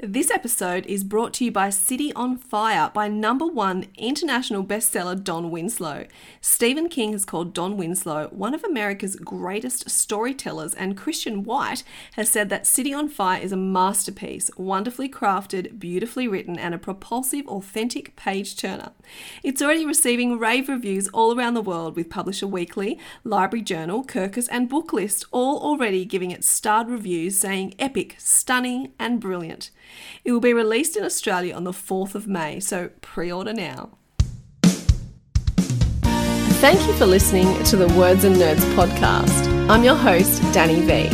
This episode is brought to you by City on Fire by #1 international bestseller Don Winslow. Stephen King has called Don Winslow one of America's greatest storytellers, and Christian White has said that City on Fire is a masterpiece, wonderfully crafted, beautifully written, and a propulsive, authentic page-turner. It's already receiving rave reviews all around the world, with Publisher Weekly, Library Journal, Kirkus, and Booklist all already giving it starred reviews saying epic, stunning, and brilliant. It will be released in Australia on the 4th of May, so pre-order now. Thank you for listening to the Words and Nerds podcast. I'm your host, Danny V.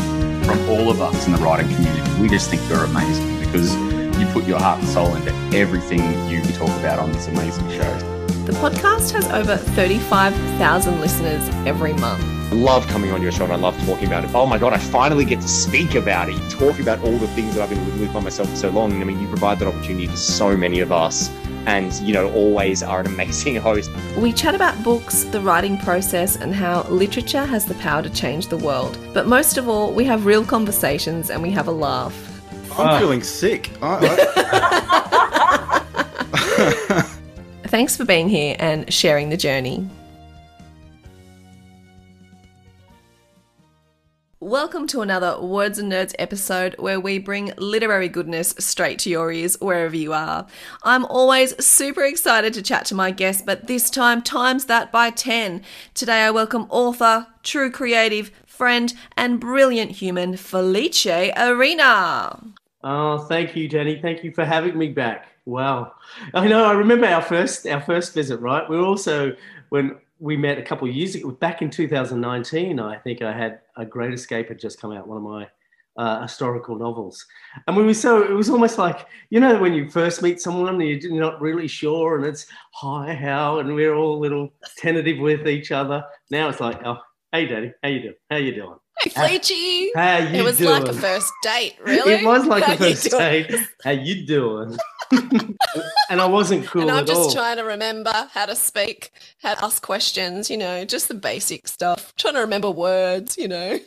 From all of us in the writing community, we just think you're amazing because you put your heart and soul into everything you talk about on this amazing show. The podcast has over 35,000 listeners every month. I love coming on your show and I love talking about it. Oh my God, I finally get to speak about it, talk about all the things that I've been living with by myself for so long. I mean, you provide that opportunity to so many of us and, you know, always are an amazing host. We chat about books, the writing process and how literature has the power to change the world. But most of all, we have real conversations and we have a laugh. I'm feeling sick. Thanks for being here and sharing the journey. Welcome to another Words and Nerds episode where we bring literary goodness straight to your ears wherever you are. I'm always super excited to chat to my guests, but this time, times that by 10. Today I welcome author, true creative, friend and brilliant human Felice Arena. Oh, thank you, Danny. Thank you for having me back. Wow. I know, I remember our first visit, right? We were also, when we met a couple of years ago, back in 2019, I think I had A Great Escape had just come out, one of my historical novels. And we were so, it was almost like, you know, when you first meet someone and you're not really sure and it's, hi, how, and we're all a little tentative with each other. Now it's like, oh, hey, Daddy, how you doing? Hey, Fleechy. How you doing? It was doing? Like a first date, really. It was like a first date. How you doing? And I wasn't cool at all. And I'm just trying to remember how to speak, how to ask questions, you know, just the basic stuff, trying to remember words, you know.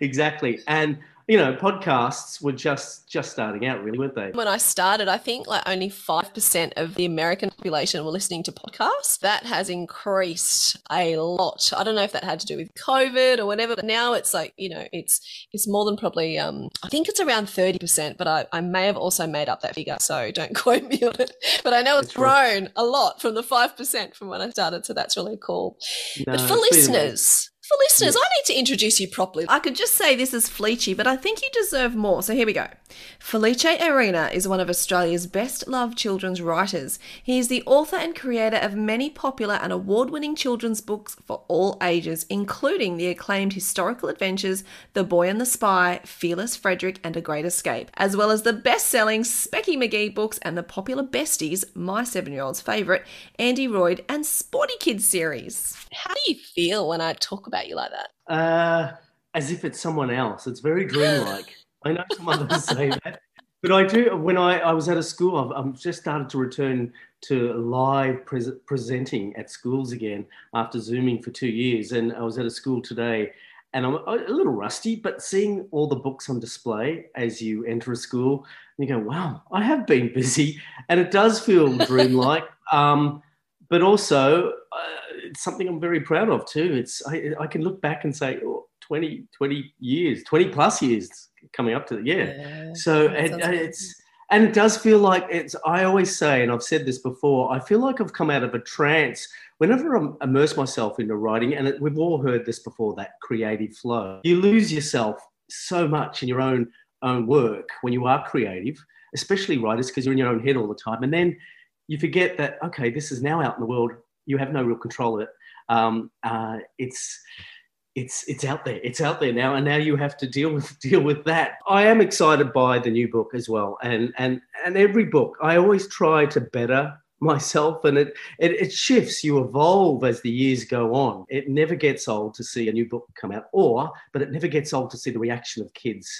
Exactly. And, you know, podcasts were just starting out, really, weren't they? When I started, I think like only 5% of the American population were listening to podcasts. That has increased a lot. I don't know if that had to do with COVID or whatever, but now it's like, you know, it's more than probably, I think it's around 30%, but I may have also made up that figure, so don't quote me on it. But I know it's grown a lot from the 5% from when I started, so that's really cool. No, but For listeners, I need to introduce you properly. I could just say this is Felice, but I think you deserve more, so here we go. Felice Arena is one of Australia's best-loved children's writers. He is the author and creator of many popular and award-winning children's books for all ages, including the acclaimed historical adventures The Boy and the Spy, Fearless Frederick and A Great Escape, as well as the best-selling Specky Magee books and the popular Besties, my 7-year-old's favourite, Andy Royd and Sporty Kids series. How do you feel when I talk about you like that? As if it's someone else. It's very dreamlike. I know some others say that, but I do. When I was out of school, I've just started to return to live presenting at schools again after Zooming for 2 years, and I was out of school today, and I'm a little rusty, but seeing all the books on display as you enter a school, and you go, wow, I have been busy, and it does feel dreamlike, but also... it's something I'm very proud of too. It's I can look back and say, oh, 20 plus years coming up to the yeah. So and it does feel like it's, I always say, and I've said this before, I feel like I've come out of a trance whenever I immerse myself into writing, and we've all heard this before, that creative flow. You lose yourself so much in your own work when you are creative, especially writers, because you're in your own head all the time. And then you forget that, okay, this is now out in the world. You have no real control of it. It's out there. It's out there now, and now you have to deal with that. I am excited by the new book as well, and every book. I always try to better myself, and it shifts. You evolve as the years go on. It never gets old to see a new book come out, but it never gets old to see the reaction of kids.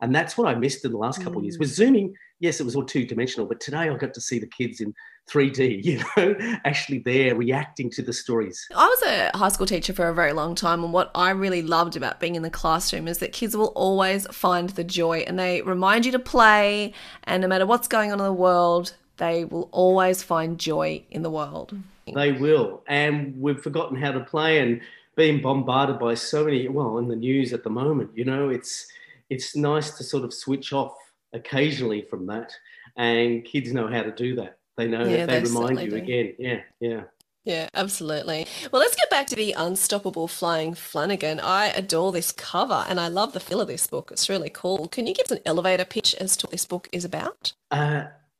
And that's what I missed in the last couple of years. With Zooming, yes, it was all two-dimensional, but today I got to see the kids in 3D, you know, actually there reacting to the stories. I was a high school teacher for a very long time, and what I really loved about being in the classroom is that kids will always find the joy, and they remind you to play, and no matter what's going on in the world, they will always find joy in the world. They will, and we've forgotten how to play and being bombarded by so many, well, in the news at the moment, you know, it's nice to sort of switch off occasionally from that, and kids know how to do that. They know that they remind you again. Yeah, absolutely. Well, let's get back to the Unstoppable Flying Flanagan. I adore this cover and I love the feel of this book. It's really cool. Can you give us an elevator pitch as to what this book is about?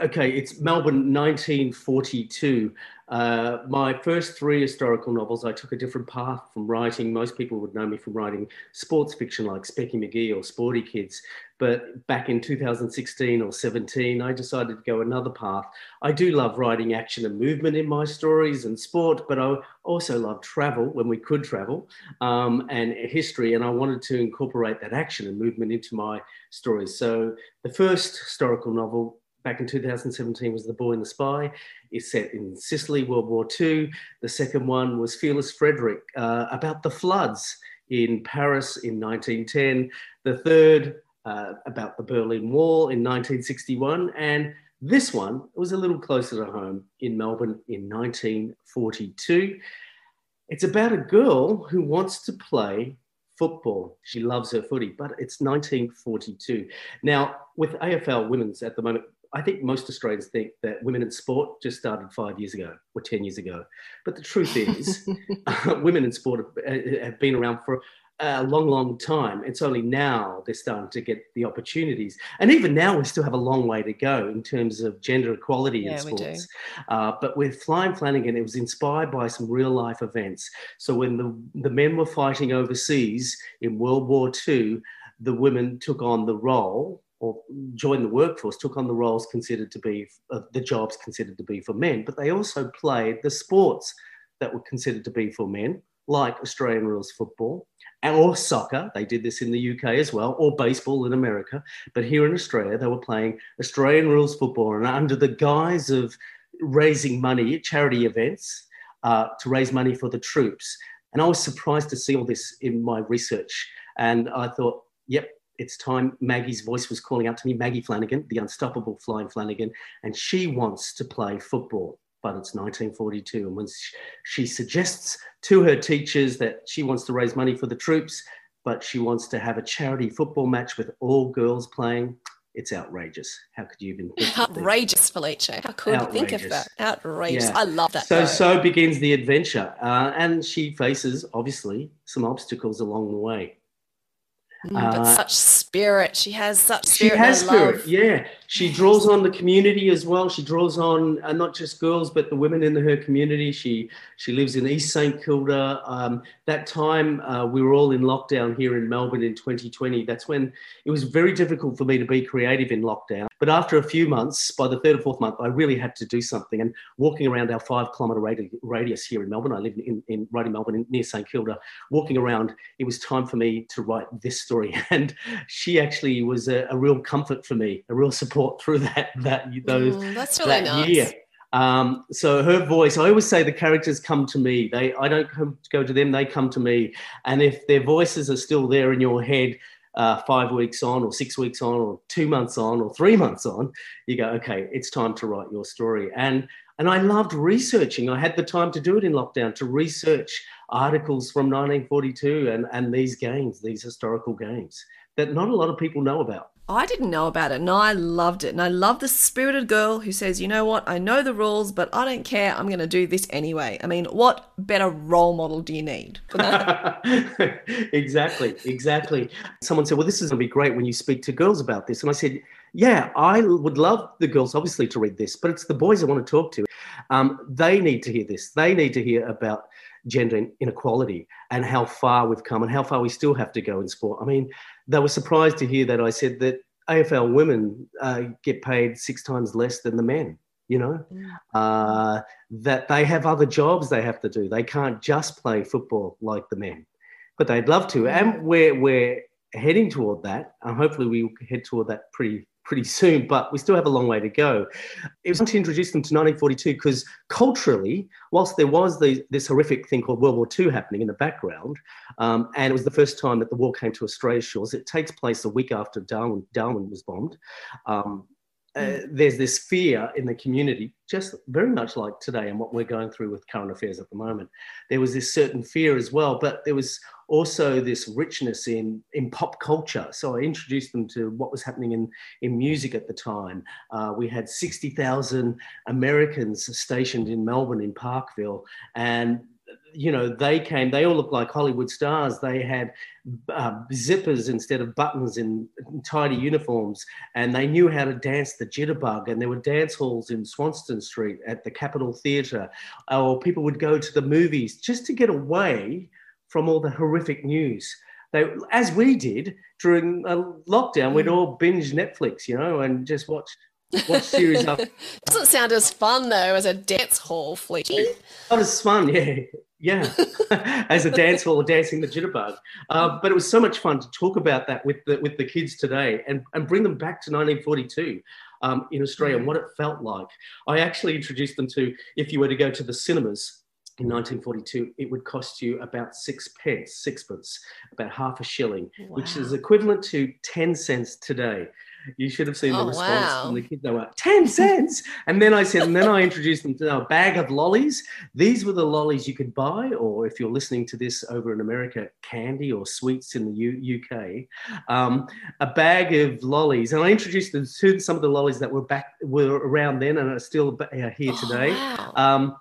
Okay, it's Melbourne 1942. My first three historical novels, I took a different path from writing. Most people would know me from writing sports fiction like Specky Magee or Sporty Kids. But back in 2016 or 17, I decided to go another path. I do love writing action and movement in my stories and sport, but I also love travel when we could travel and history. And I wanted to incorporate that action and movement into my stories. So the first historical novel, back in 2017, was The Boy and the Spy. It's set in Sicily, World War II. The second one was Fearless Frederick, about the floods in Paris in 1910. The third, about the Berlin Wall in 1961. And this one was a little closer to home, in Melbourne in 1942. It's about a girl who wants to play football. She loves her footy, but it's 1942. Now, with AFL women's at the moment, I think most Australians think that women in sport just started 5 years ago or 10 years ago. But the truth is, women in sport have been around for a long, long time. It's only now they're starting to get the opportunities. And even now we still have a long way to go in terms of gender equality in sports. But with Flying Flanagan, it was inspired by some real life events. So when the men were fighting overseas in World War II, the women took on the role, or joined the workforce, took on the roles considered to be, the jobs considered to be for men, but they also played the sports that were considered to be for men, like Australian rules football, or soccer. They did this in the UK as well, or baseball in America. But here in Australia, they were playing Australian rules football, and under the guise of raising money at charity events to raise money for the troops. And I was surprised to see all this in my research. And I thought, yep, it's time. Maggie's voice was calling out to me, Maggie Flanagan, the Unstoppable Flying Flanagan, and she wants to play football, but it's 1942. And when she suggests to her teachers that she wants to raise money for the troops, but she wants to have a charity football match with all girls playing, it's outrageous. How could you even think of that? Outrageous, Felice. How could you think of that? Outrageous. Yeah. I love that. So begins the adventure. And she faces, obviously, some obstacles along the way. But such spirit. She has such spirit. She has spirit, yeah. She draws on the community as well. She draws on not just girls, but the women in her community. She lives in East St Kilda. That time we were all in lockdown here in Melbourne in 2020. That's when it was very difficult for me to be creative in lockdown. But after a few months, by the third or fourth month, I really had to do something. And walking around our 5 kilometre radius here in Melbourne, I live in right in Melbourne, near St Kilda, walking around, it was time for me to write this story. And she actually was a real comfort for me, a real support through that year. So her voice, I always say the characters come to me. I don't go to them, they come to me. And if their voices are still there in your head, 5 weeks on or 6 weeks on or 2 months on or 3 months on, you go, okay, it's time to write your story. And I loved researching. I had the time to do it in lockdown, to research articles from 1942 and these games, these historical games that not a lot of people know about. I didn't know about it, and I loved it. And I love the spirited girl who says, you know what, I know the rules, but I don't care. I'm going to do this anyway. I mean, what better role model do you need for that? Exactly. Someone said, well, this is going to be great when you speak to girls about this. And I said, yeah, I would love the girls, obviously, to read this, but it's the boys I want to talk to. They need to hear this. They need to hear about gender inequality and how far we've come and how far we still have to go in sport. I mean, they were surprised to hear that I said that AFL women get paid 6 times less than the men, you know, that they have other jobs they have to do. They can't just play football like the men, but they'd love to. And we're heading toward that. Hopefully we will head toward that pretty soon, but we still have a long way to go. It was to introduce them to 1942 because culturally, whilst there was this horrific thing called World War II happening in the background, and it was the first time that the war came to Australia's shores, it takes place a week after Darwin was bombed. There's this fear in the community, just very much like today and what we're going through with current affairs at the moment. There was this certain fear as well, but there was also this richness in pop culture. So I introduced them to what was happening in music at the time. We had 60,000 Americans stationed in Melbourne, in Parkville, and you know, they all looked like Hollywood stars. They had zippers instead of buttons and tidy uniforms, and they knew how to dance the jitterbug. And there were dance halls in Swanston Street at the Capitol Theatre, or people would go to the movies just to get away from all the horrific news. They, as we did during lockdown, we'd all binge Netflix, you know, and just watch series up. Doesn't sound as fun though as a dance hall, Fleeky. Not as fun, yeah, as a dance hall dancing the jitterbug. But it was so much fun to talk about that with the kids today and bring them back to 1942 in Australia and what it felt like. I actually introduced them to, if you were to go to the cinemas in 1942, it would cost you about sixpence, about half a shilling, which is equivalent to 10 cents today. You should have seen the response from the kids. They were 10 cents. And then I said, and then I introduced them to a bag of lollies. These were the lollies you could buy, or if you're listening to this over in America, candy or sweets in the UK, a bag of lollies. And I introduced them to some of the lollies that were around then and are still here today.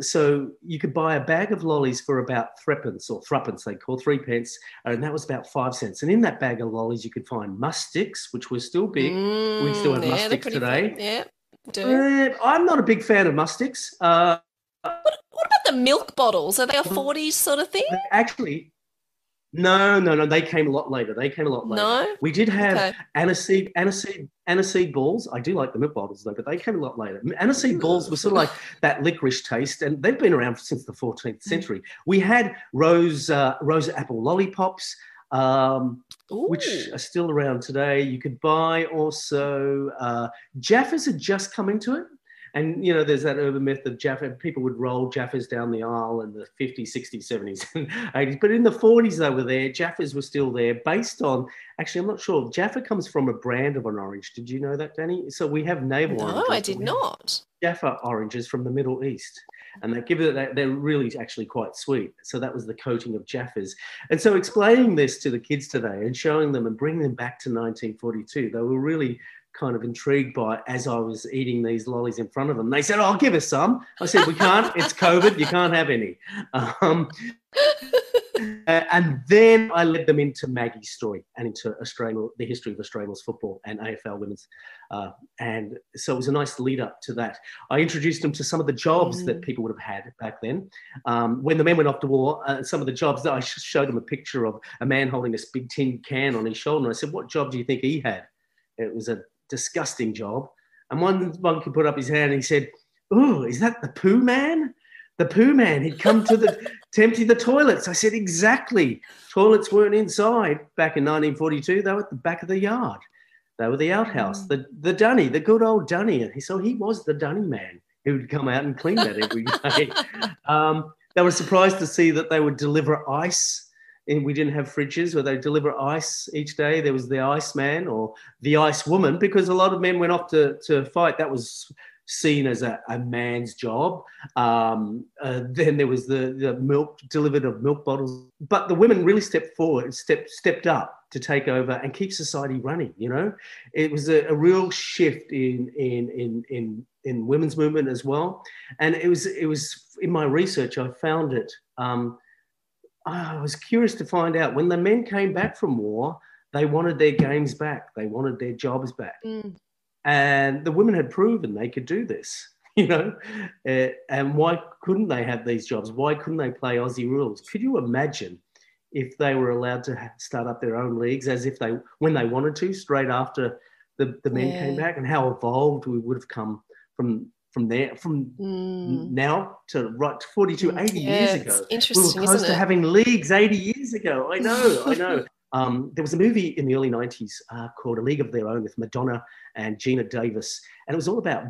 So you could buy a bag of lollies for about threepence, and that was about 5 cents. And in that bag of lollies, you could find mustics, which were still big. We still have mustics today. I'm not a big fan of mustics. What about the milk bottles? Are they a 40s sort of thing? Actually, no. They came a lot later. No? We did have aniseed balls. I do like the milk bottles, though, but they came a lot later. Aniseed balls were sort of like that licorice taste, and they've been around since the 14th century. We had rose apple lollipops, which are still around today. You could buy also Jaffas had just come into it. And, you know, there's that urban myth of Jaffa. People would roll Jaffas down the aisle in the 50s, 60s, 70s, and 80s. But in the 40s, they were there. Jaffas were still there based on, actually, I'm not sure. Jaffa comes from a brand of an orange. Did you know that, Danny? So we have navel oranges. No, I did not. Jaffa oranges from the Middle East. And they give it, they're really actually quite sweet. So that was the coating of Jaffas. And so explaining this to the kids today and showing them and bringing them back to 1942, they were really kind of intrigued by it. As I was eating these lollies in front of them, they said, "Oh, give us some." I said, "We can't, it's COVID, you can't have any." And then I led them into Maggie's story and into the history of Australia's football and AFL women's. And so it was a nice lead up to that. I introduced them to some of the jobs that people would have had back then. When the men went off to war, some of the jobs that I showed them a picture of a man holding this big tin can on his shoulder. And I said, "What job do you think he had?" It was a disgusting job. And one could put up his hand and he said, "Oh, is that the poo man?" The poo man, he'd come to empty the toilets. I said, "Exactly. Toilets weren't inside back in 1942. They were at the back of the yard. They were the outhouse, the dunny, the good old dunny." And so he was the dunny man who would come out and clean that every day. They were surprised to see that they would deliver ice. And we didn't have fridges where they deliver ice each day. There was the ice man or the ice woman, because a lot of men went off to fight. That was seen as a man's job. Then there was the milk, delivered of milk bottles. But the women really stepped forward and stepped up to take over and keep society running, you know. It was a real shift in women's movement as well. And it was in my research, I found it... I was curious to find out when the men came back from war, they wanted their games back. They wanted their jobs back. And the women had proven they could do this, you know, and why couldn't they have these jobs? Why couldn't they play Aussie rules? Could you imagine if they were allowed to start up their own leagues when they wanted to, straight after the men came back, and how evolved we would have come from now to right to 42, 80 years ago. Interesting, we were close to having leagues 80 years ago. I know. There was a movie in the early 90s called A League of Their Own with Madonna and Geena Davis. And it was all about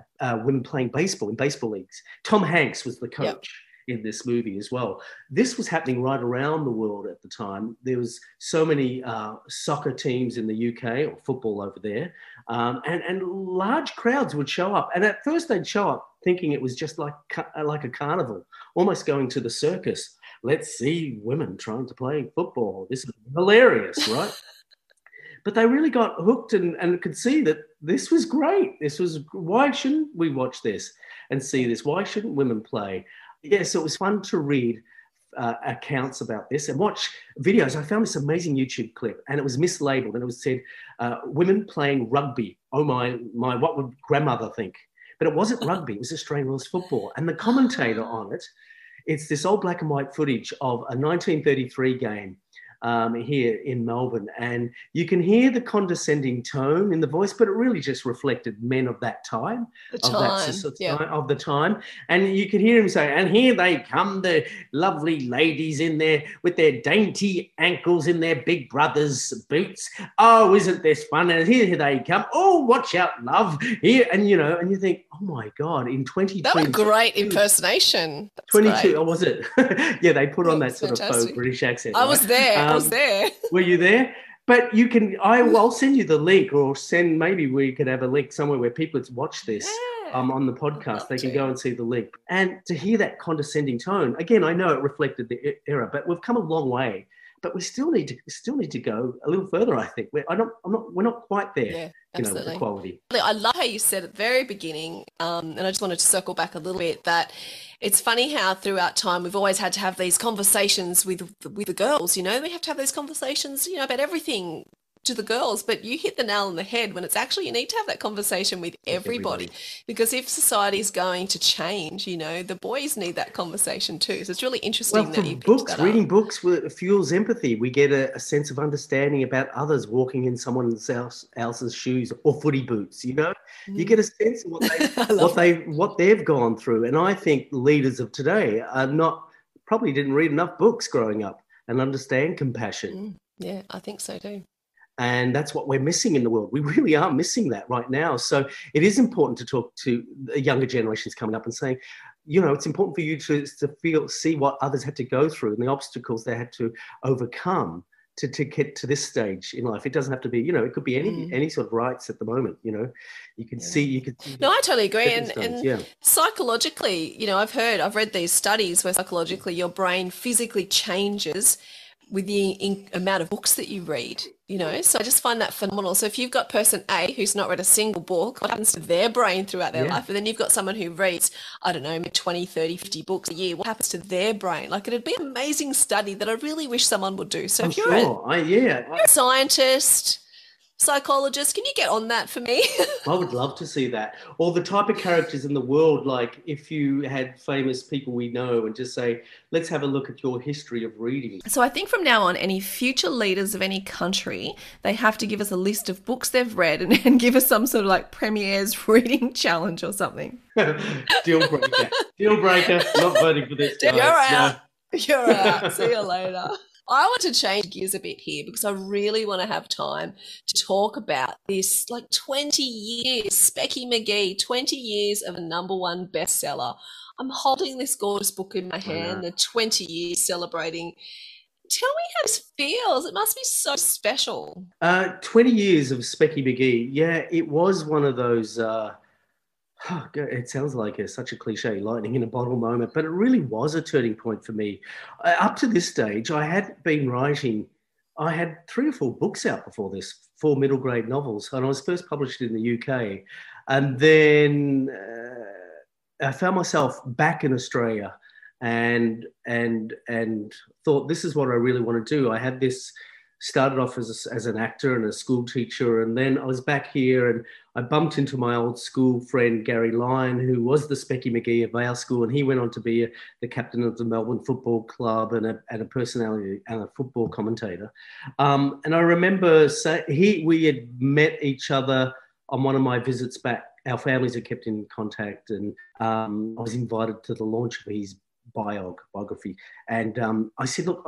women playing baseball in baseball leagues. Tom Hanks was the coach in this movie as well. This was happening right around the world at the time. There was so many soccer teams in the UK, or football over there, and large crowds would show up. And at first they'd show up thinking it was just like a carnival, almost going to the circus. Let's see women trying to play football. This is hilarious, right? But they really got hooked and could see that this was great. This was, why shouldn't we watch this and see this? Why shouldn't women play? Yeah, so it was fun to read accounts about this and watch videos. I found this amazing YouTube clip, and it was mislabeled, and it was said, women playing rugby. Oh, my, what would grandmother think? But it wasn't rugby. It was Australian rules football. And the commentator on it, it's this old black and white footage of a 1933 game here in Melbourne. And you can hear the condescending tone in the voice, but it really just reflected men of that time, of the time. And you could hear him say, and here they come, the lovely ladies in there with their dainty ankles in their big brother's boots. Oh, isn't this fun? And here they come. Oh, watch out, love. Here, and, you know, and you think, oh, my God, in 2022. That was a great impersonation. That's 22, oh, was it? Yeah, they put on that sort of faux British accent. I was there. I was there. Were you there? But you can, I'll send you the link, or send, maybe we could have a link somewhere where people watch this on the podcast. They can go and see the link. And to hear that condescending tone, again, I know it reflected the era, but we've come a long way. But we still need to go a little further, I think. We're not quite there, with equality. I love how you said at the very beginning, and I just wanted to circle back a little bit, that it's funny how throughout time we've always had to have these conversations with the girls, you know. We have to have these conversations, you know, about everything to the girls, but you hit the nail on the head when it's actually you need to have that conversation with everybody, because if society is going to change, you know, the boys need that conversation too. So it's really interesting that you picked that up. Reading books fuels empathy. We get a sense of understanding about others, walking in someone else's shoes or footy boots, you know. You get a sense of what they've gone through. And I think leaders of today are probably didn't read enough books growing up and understand compassion. Yeah, I think so too. And that's what we're missing in the world. We really are missing that right now. So it is important to talk to the younger generations coming up and saying, you know, it's important for you to see what others had to go through and the obstacles they had to overcome to get to this stage in life. It doesn't have to be, you know, it could be any sort of rights at the moment, you know. You can see, you could. No, I totally agree. And psychologically, you know, I've read these studies where psychologically your brain physically changes with the amount of books that you read, you know. So I just find that phenomenal. So if you've got person A who's not read a single book, what happens to their brain throughout their life? And then you've got someone who reads, I don't know, 20, 30, 50 books a year. What happens to their brain? Like, it'd be an amazing study that I really wish someone would do. So if you're a scientist, psychologist, can you get on that for me? I would love to see that. Or the type of characters in the world, like if you had famous people we know and just say, let's have a look at your history of reading. So I think from now on, any future leaders of any country, they have to give us a list of books they've read and give us some sort of like Premier's reading challenge or something. Deal breaker. Deal breaker. Not voting for this guy. You're out. No. You're out. See you later. I want to change gears a bit here because I really want to have time to talk about this, like 20 years, Specky Magee, 20 years of a number one bestseller. I'm holding this gorgeous book in my hand, the 20 years celebrating. Tell me how this feels. It must be so special. 20 years of Specky Magee. Yeah, it was one of those, it sounds like such a cliche, lightning in a bottle moment, but it really was a turning point for me. Up to this stage, I had 3 or 4 books out before this, 4 middle grade novels, and I was first published in the UK. And then I found myself back in Australia and thought, this is what I really want to do. I had this, started off as an actor and a school teacher, and then I was back here and I bumped into my old school friend, Gary Lyon, who was the Specky Magee of our school, and he went on to be the captain of the Melbourne Football Club and a personality and a football commentator. And I remember we had met each other on one of my visits back. Our families are kept in contact, and I was invited to the launch of his biography. And I said, look,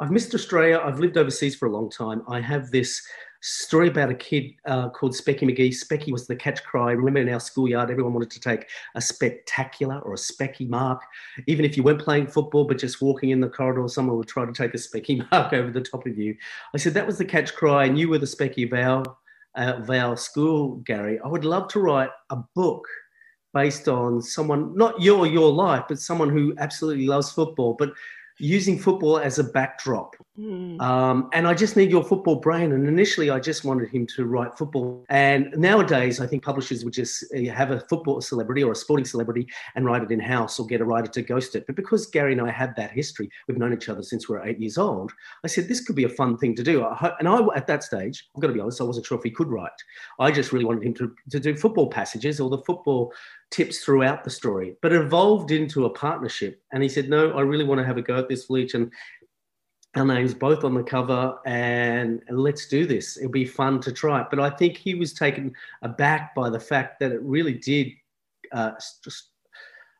I've missed Australia. I've lived overseas for a long time. I have this story about a kid called Specky Magee. Specky was the catch cry. Remember, in our schoolyard, everyone wanted to take a spectacular or a Specky mark. Even if you weren't playing football, but just walking in the corridor, someone would try to take a Specky mark over the top of you. I said, that was the catch cry, and you were the Specky of our school, Gary. I would love to write a book based on someone, not your life, but someone who absolutely loves football, but using football as a backdrop. And I just need your football brain. And initially, I just wanted him to write football. And nowadays, I think publishers would just have a football celebrity or a sporting celebrity and write it in-house or get a writer to ghost it. But because Gary and I had that history, we've known each other since we were 8 years old, I said, this could be a fun thing to do. And I, at that stage, I've got to be honest, I wasn't sure if he could write. I just really wanted him to do football passages or the football tips throughout the story, but it evolved into a partnership. And he said, no, I really want to have a go at this, Felice, and our name's both on the cover, and let's do this. It'll be fun to try it. But I think he was taken aback by the fact that it really did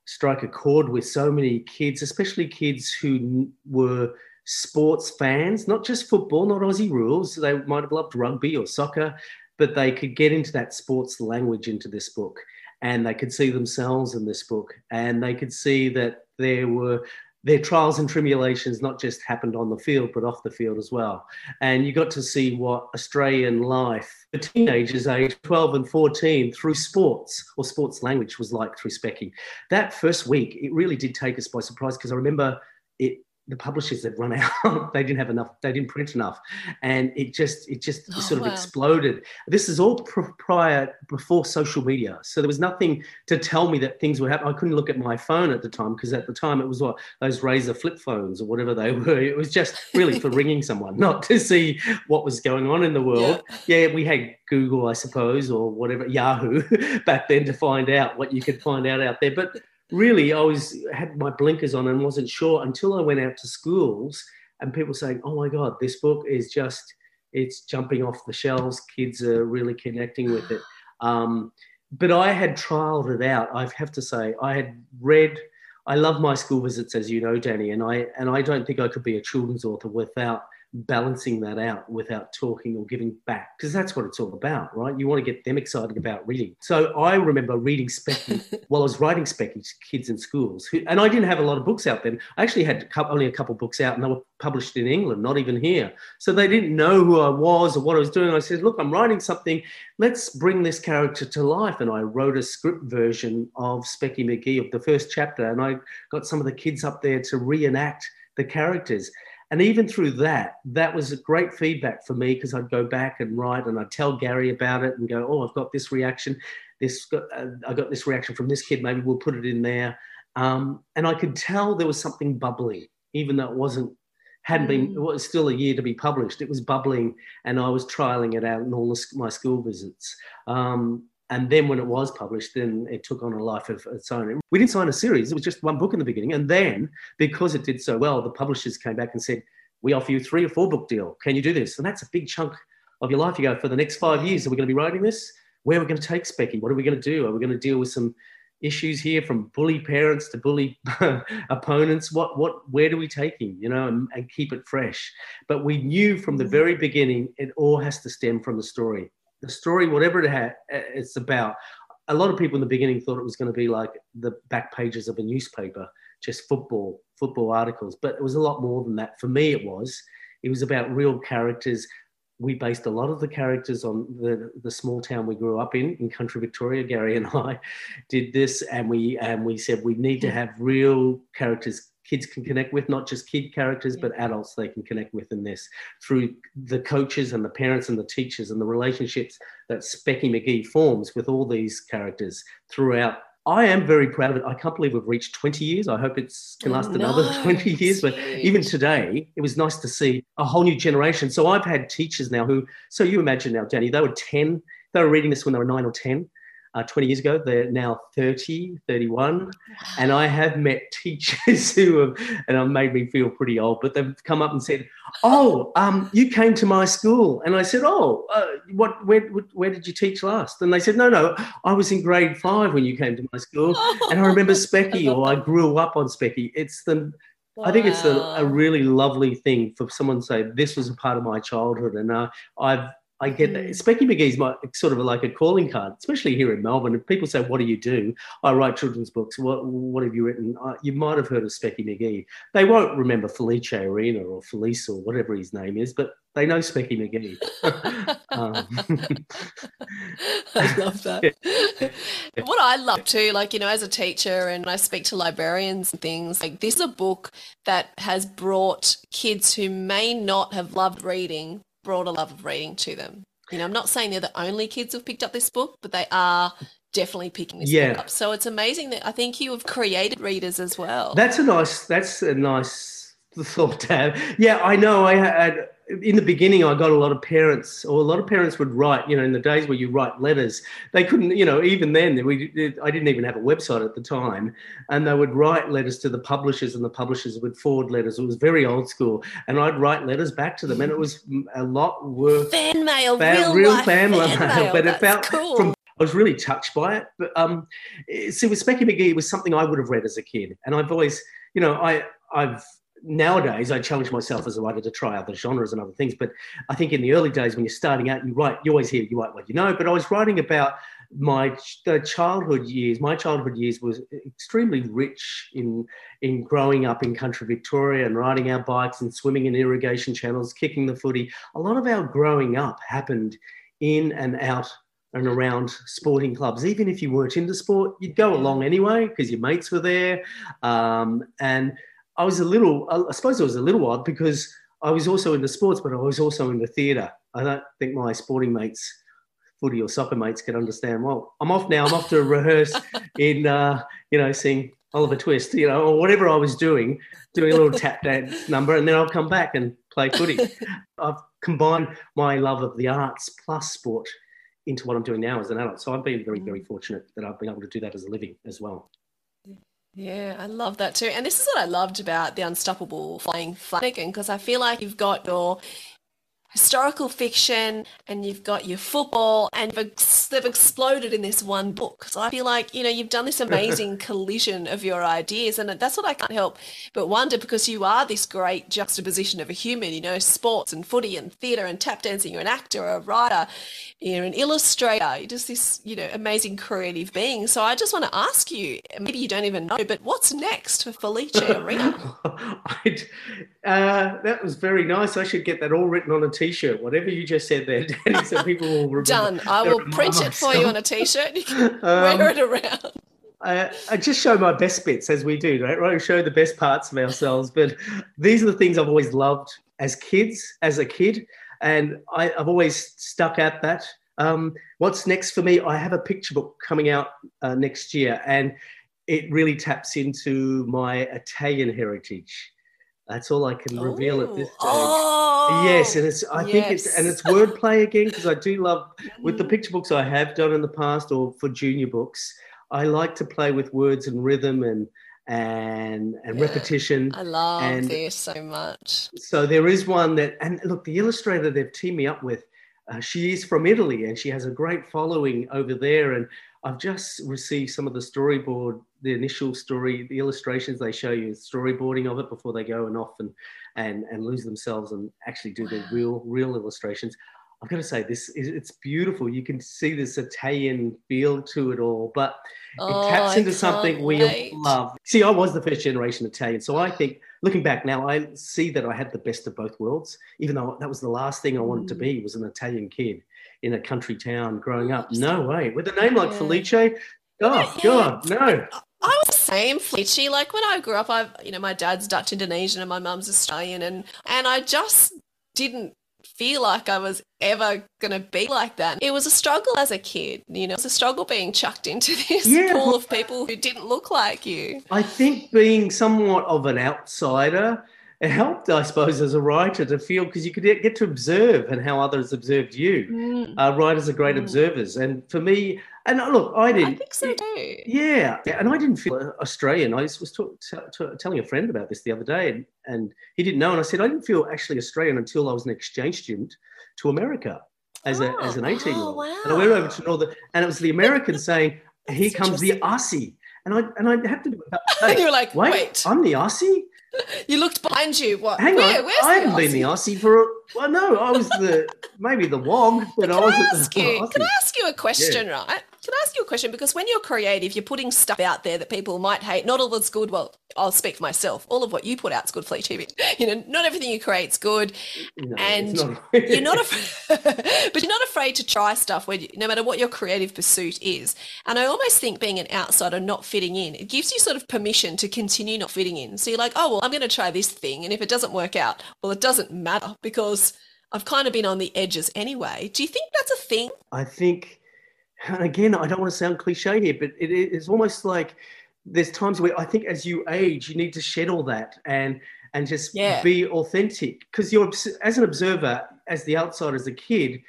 strike a chord with so many kids, especially kids who were sports fans, not just football, not Aussie rules. They might have loved rugby or soccer, but they could get into that sports language into this book. And they could see themselves in this book, and they could see that there were their trials and tribulations not just happened on the field, but off the field as well. And you got to see what Australian life for teenagers aged 12 and 14 through sports or sports language was like through Specky. That first week, it really did take us by surprise, because I remember it. The publishers had run out. They didn't have enough. They didn't print enough, and it just sort of exploded. This is all before social media, so there was nothing to tell me that things were happening. I couldn't look at my phone at the time, because at the time it was what those Razor flip phones or whatever they were. It was just really for ringing someone, not to see what was going on in the world. Yeah, we had Google, I suppose, or whatever, Yahoo back then, to find out what you could find out there, but. Really, I had my blinkers on and wasn't sure until I went out to schools and people saying, oh, my God, this book is just, it's jumping off the shelves. Kids are really connecting with it. But I had trialed it out, I have to say. I had read, I love my school visits, as you know, Danny, and I don't think I could be a children's author without balancing that out, without talking or giving back, because that's what it's all about, right? You want to get them excited about reading. So I remember reading Specky while I was writing Specky to kids in schools, and I didn't have a lot of books out then. I actually had only a couple of books out, and they were published in England, not even here. So they didn't know who I was or what I was doing. I said, look, I'm writing something. Let's bring this character to life. And I wrote a script version of Specky Magee, of the first chapter, and I got some of the kids up there to reenact the characters. And even through that, that was great feedback for me, because I'd go back and write, and I'd tell Gary about it and go, oh, I've got this reaction. I got this reaction from this kid. Maybe we'll put it in there. And I could tell there was something bubbling, even though it hadn't been, it was still a year to be published. It was bubbling, and I was trialing it out in all my school visits. And then when it was published, then it took on a life of its own. We didn't sign a series. It was just one book in the beginning. And then, because it did so well, the publishers came back and said, we offer you 3 or 4 book deal. Can you do this? And that's a big chunk of your life. You go, for the next 5 years, are we going to be writing this? Where are we going to take Specky? What are we going to do? Are we going to deal with some issues here, from bully parents to bully opponents? Where do we take him, and keep it fresh? But we knew from the very beginning, it all has to stem from the story. The story, whatever it's about. A lot of people in the beginning thought it was going to be like the back pages of a newspaper, just football articles. But it was a lot more than that. For me, it was about real characters. We based a lot of the characters on the small town we grew up in country Victoria. Gary and I did this, and we said we need to have real characters kids can connect with, not just kid characters, but adults they can connect with in this, through the coaches and the parents and the teachers and the relationships that Specky Magee forms with all these characters throughout. I am very proud of it. I can't believe we've reached 20 years. I hope it can last another 20 years. But even today, it was nice to see a whole new generation. So I've had teachers now so you imagine now, Danny, they were 10. They were reading this when they were 9 or 10. 20 years ago, they're now 30, 31. And I have met teachers who have made me feel pretty old, but they've come up and said, you came to my school. And I said, where did you teach last? And they said, no, I was in grade 5 when you came to my school. And I remember Specky, or I grew up on Specky. It's the Wow. I think it's a really lovely thing for someone to say, this was a part of my childhood. And I get that. Specky Magee's my sort of like a calling card, especially here in Melbourne. If people say, what do you do? I write children's books. What have you written? You might have heard of Specky Magee. They won't remember Felice Arena or Felice or whatever his name is, but they know Specky Magee. I love that. Yeah. What I love too, like, you know, as a teacher and I speak to librarians and things, like this is a book that has brought kids who may not have loved reading, brought a love of reading to them. You know, I'm not saying they're the only kids who've picked up this book, but they are definitely picking this book up. So it's amazing that I think you have created readers as well. That's a nice thought to have. Yeah, I know. I had, in the beginning, I got a lot of parents would write, you know, in the days where you write letters, they couldn't, you know, even then, I didn't even have a website at the time, and they would write letters to the publishers, and the publishers would forward letters. It was very old school, and I'd write letters back to them, and it was a lot worth fan mail, real fan mail, but it felt cool. I was really touched by it. But see, with Specky Magee, it was something I would have read as a kid, and I've always, you know, Nowadays, I challenge myself as a writer to try other genres and other things. But I think in the early days when you're starting out, you always hear you write what you know. But I was writing about the childhood years. My childhood years was extremely rich in growing up in country Victoria and riding our bikes and swimming in irrigation channels, kicking the footy. A lot of our growing up happened in and out and around sporting clubs. Even if you weren't into sport, you'd go along anyway because your mates were there. And I was a little odd because I was also into sports, but I was also into theatre. I don't think my sporting mates, footy or soccer mates, could understand. Well, I'm off now. I'm off to rehearse in, you know, sing Oliver Twist, you know, or whatever I was doing a little tap dance number, and then I'll come back and play footy. I've combined my love of the arts plus sport into what I'm doing now as an adult. So I've been very, very fortunate that I've been able to do that as a living as well. Yeah, I love that too. And this is what I loved about The Unstoppable Flying Flanagan, because I feel like you've got your historical fiction and you've got your football, and they've exploded in this one book. So I feel like, you know, you've done this amazing collision of your ideas, and that's what I can't help but wonder, because you are this great juxtaposition of a human, you know, sports and footy and theatre and tap dancing. You're an actor, a writer, you're an illustrator, you're just this, you know, amazing creative being. So I just want to ask you, maybe you don't even know, but what's next for Felice Arena? That was very nice. I should get that all written on a T-shirt, whatever you just said there, Danny, so people will remember. Done. I will print it for you on a T-shirt. You can wear it around. I just show my best bits, as we do, right? We show the best parts of ourselves. But these are the things I've always loved as a kid, and I've always stuck at that. What's next for me? I have a picture book coming out next year, and it really taps into my Italian heritage. That's all I can reveal at this stage. Oh, yes, and it's wordplay again, because I do love, with the picture books I have done in the past or for junior books, I like to play with words and rhythm and repetition. I love this so much. So there is one that, and look, the illustrator they've teamed me up with, she is from Italy and she has a great following over there, and I've just received some of the storyboard, the initial story, the illustrations they show you, storyboarding of it before they go and off and lose themselves and actually do the real illustrations. I've got to say, it's beautiful. You can see this Italian feel to it all, but it taps into something we love. See, I was the first generation Italian, so I think, looking back now, I see that I had the best of both worlds, even though that was the last thing I wanted to be, was an Italian kid in a country town growing up. No way. With a name like Felice, oh, God, no. I was the same, Felice. Like, when I grew up, you know, my dad's Dutch Indonesian and my mum's Australian, and I just didn't feel like I was ever going to be like that. It was a struggle as a kid, you know, it was a struggle being chucked into this pool of people who didn't look like you. I think being somewhat of an outsider, it helped, I suppose, as a writer to feel, because you could get to observe and how others observed you. Writers are great observers. And for me, and look, I didn't. I think so too. Yeah. And I didn't feel Australian. I was telling a friend about this the other day and he didn't know. And I said, I didn't feel actually Australian until I was an exchange student to America as an 18-year-old. Wow. And I went over to Northern, and it was the Americans saying, here comes the Aussie. And I had to do it. And you were like, wait, I'm the Aussie? You looked behind you. What? Hang on, I haven't been the Aussie for. Well, no, I was maybe the Wog, but I was. Can I ask you a question, right? Can I ask you a question? Because when you're creative, you're putting stuff out there that people might hate. Not all that's good. Well, I'll speak for myself. All of what you put out is good for TV. You know, not everything you create's good, no, and not. But you're not afraid to try stuff. No matter what your creative pursuit is, and I almost think being an outsider, not fitting in, it gives you sort of permission to continue not fitting in. So you're like, oh well, I'm going to try this thing, and if it doesn't work out, well, it doesn't matter because I've kind of been on the edges anyway. Do you think that's a thing? I think, and again, I don't want to sound cliche here, but it is almost like there's times where I think as you age, you need to shed all that and just be authentic, because you're, as an observer, as the outsider, as a kid,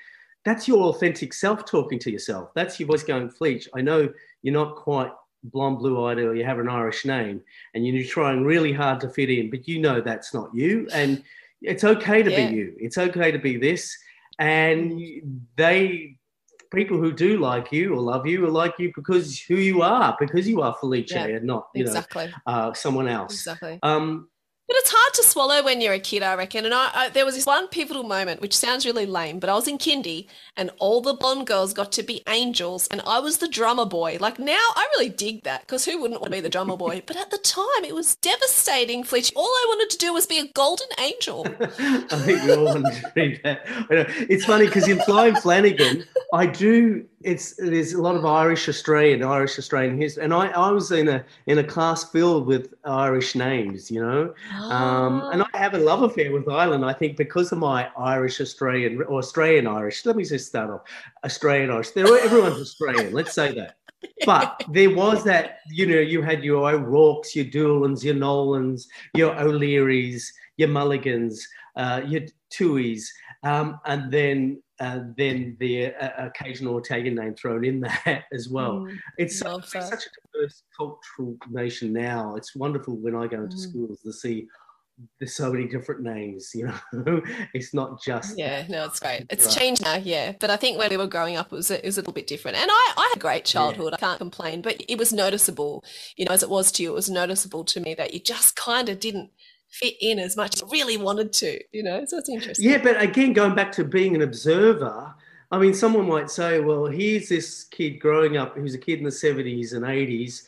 that's your authentic self talking to yourself. That's your voice going, Fleech, I know you're not quite blonde, blue-eyed, or you have an Irish name and you're trying really hard to fit in, but you know that's not you, and it's okay to be you. It's okay to be this, and people who do like you or love you will like you because who you are, because you are Felice and not you know, someone else. Exactly. But it's hard to swallow when you're a kid, I reckon. And I there was this one pivotal moment, which sounds really lame, but I was in kindy and all the blonde girls got to be angels and I was the drummer boy. Like now I really dig that, because who wouldn't want to be the drummer boy? But at the time it was devastating, Fletch. All I wanted to do was be a golden angel. I think we all wanted to be that. I know. It's funny because in Flying Flanagan, there's a lot of Irish Australian history, and I was in a class filled with Irish names, you know. And I have a love affair with Ireland, I think, because of my Australian Irish. Everyone's Australian, let's say that. But there was that, you know, you had your O'Rourke's, your Doolins, your Nolans, your O'Learys, your Mulligans, your Tuies, and then the occasional Italian name thrown in there as well. It's such a diverse cultural nation now. It's wonderful when I go into schools to see there's so many different names, you know. It's not just it's great. It's changed now, but I think when we were growing up it was a little bit different, and I had a great childhood. I can't complain, but it was noticeable, you know, as it was to you. It was noticeable to me that you just kind of didn't fit in as much as I really wanted to, you know, so it's interesting. Yeah, but again, going back to being an observer, I mean, someone might say, well, here's this kid growing up who's a kid in the 70s and 80s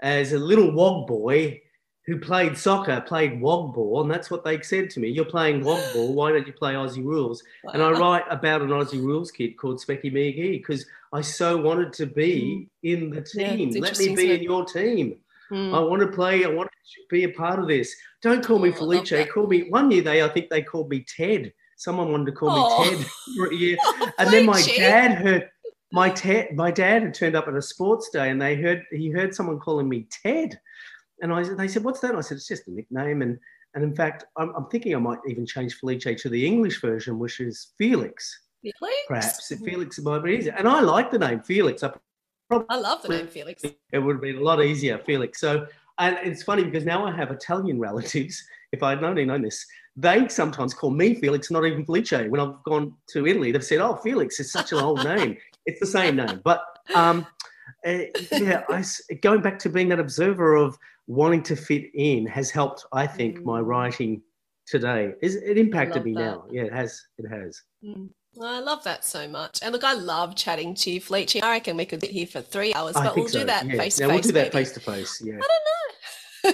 as a little wog boy who played soccer, played wog ball, and that's what they said to me, you're playing wog ball, why don't you play Aussie rules? Wow. And I write about an Aussie rules kid called Specky Magee because I so wanted to be in the team. Let me be in your team. I want to play, I want to be a part of this. Don't call me Felice, call me, one year I think they called me Ted. Someone wanted to call me Ted for a year. And then my dad had turned up at a sports day and he heard someone calling me Ted. And they said, what's that? And I said, it's just a nickname. And in fact, I'm thinking I might even change Felice to the English version, which is Felix. Felix? Perhaps Felix might be easier. And I like the name Felix. I love the name Felix. It would have been a lot easier, Felix. So, and it's funny because now I have Italian relatives. If I'd only known this, they sometimes call me Felix, not even Felice. When I've gone to Italy, they've said, "Oh, Felix is such an old name." It's the same name, but going back to being that observer of wanting to fit in has helped, I think, my writing today. It impacted me now? Yeah, it has. It has. I love that so much. And look, I love chatting to you, Felice. I reckon we could sit here for 3 hours, but we'll do that face-to-face. We'll do that face-to-face, I don't know.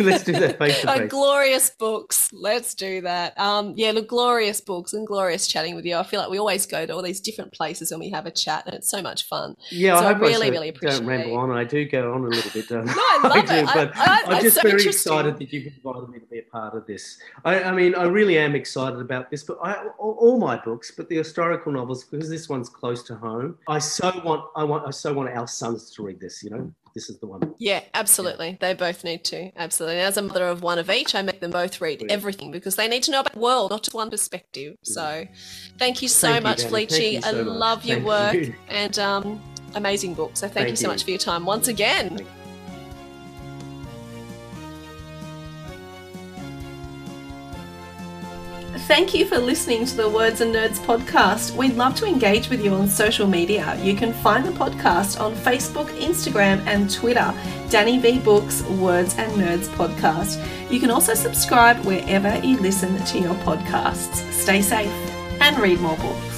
Let's do that face-to-face. Glorious books. Let's do that. Look, glorious books and glorious chatting with you. I feel like we always go to all these different places and we have a chat, and it's so much fun. Yeah, so I really, really appreciate it. Don't ramble on. I do go on a little bit, don't I? No, I love it. I'm just very excited that you've invited me to be a part of this. I mean, I really am excited about this, but all my books, but the historical novels, because this one's close to home. I so want our sons to read this, you know. This is the one. Yeah, absolutely. Yeah. They both need to. Absolutely. As a mother of one of each, I make them both read everything because they need to know about the world, not just one perspective. So thank you so much, Felice. I love your work and amazing book. So thank you so much for your time once again. Thank you for listening to the Words and Nerds podcast. We'd love to engage with you on social media. You can find the podcast on Facebook, Instagram and Twitter. Danny V Books Words and Nerds podcast. You can also subscribe wherever you listen to your podcasts. Stay safe and read more books.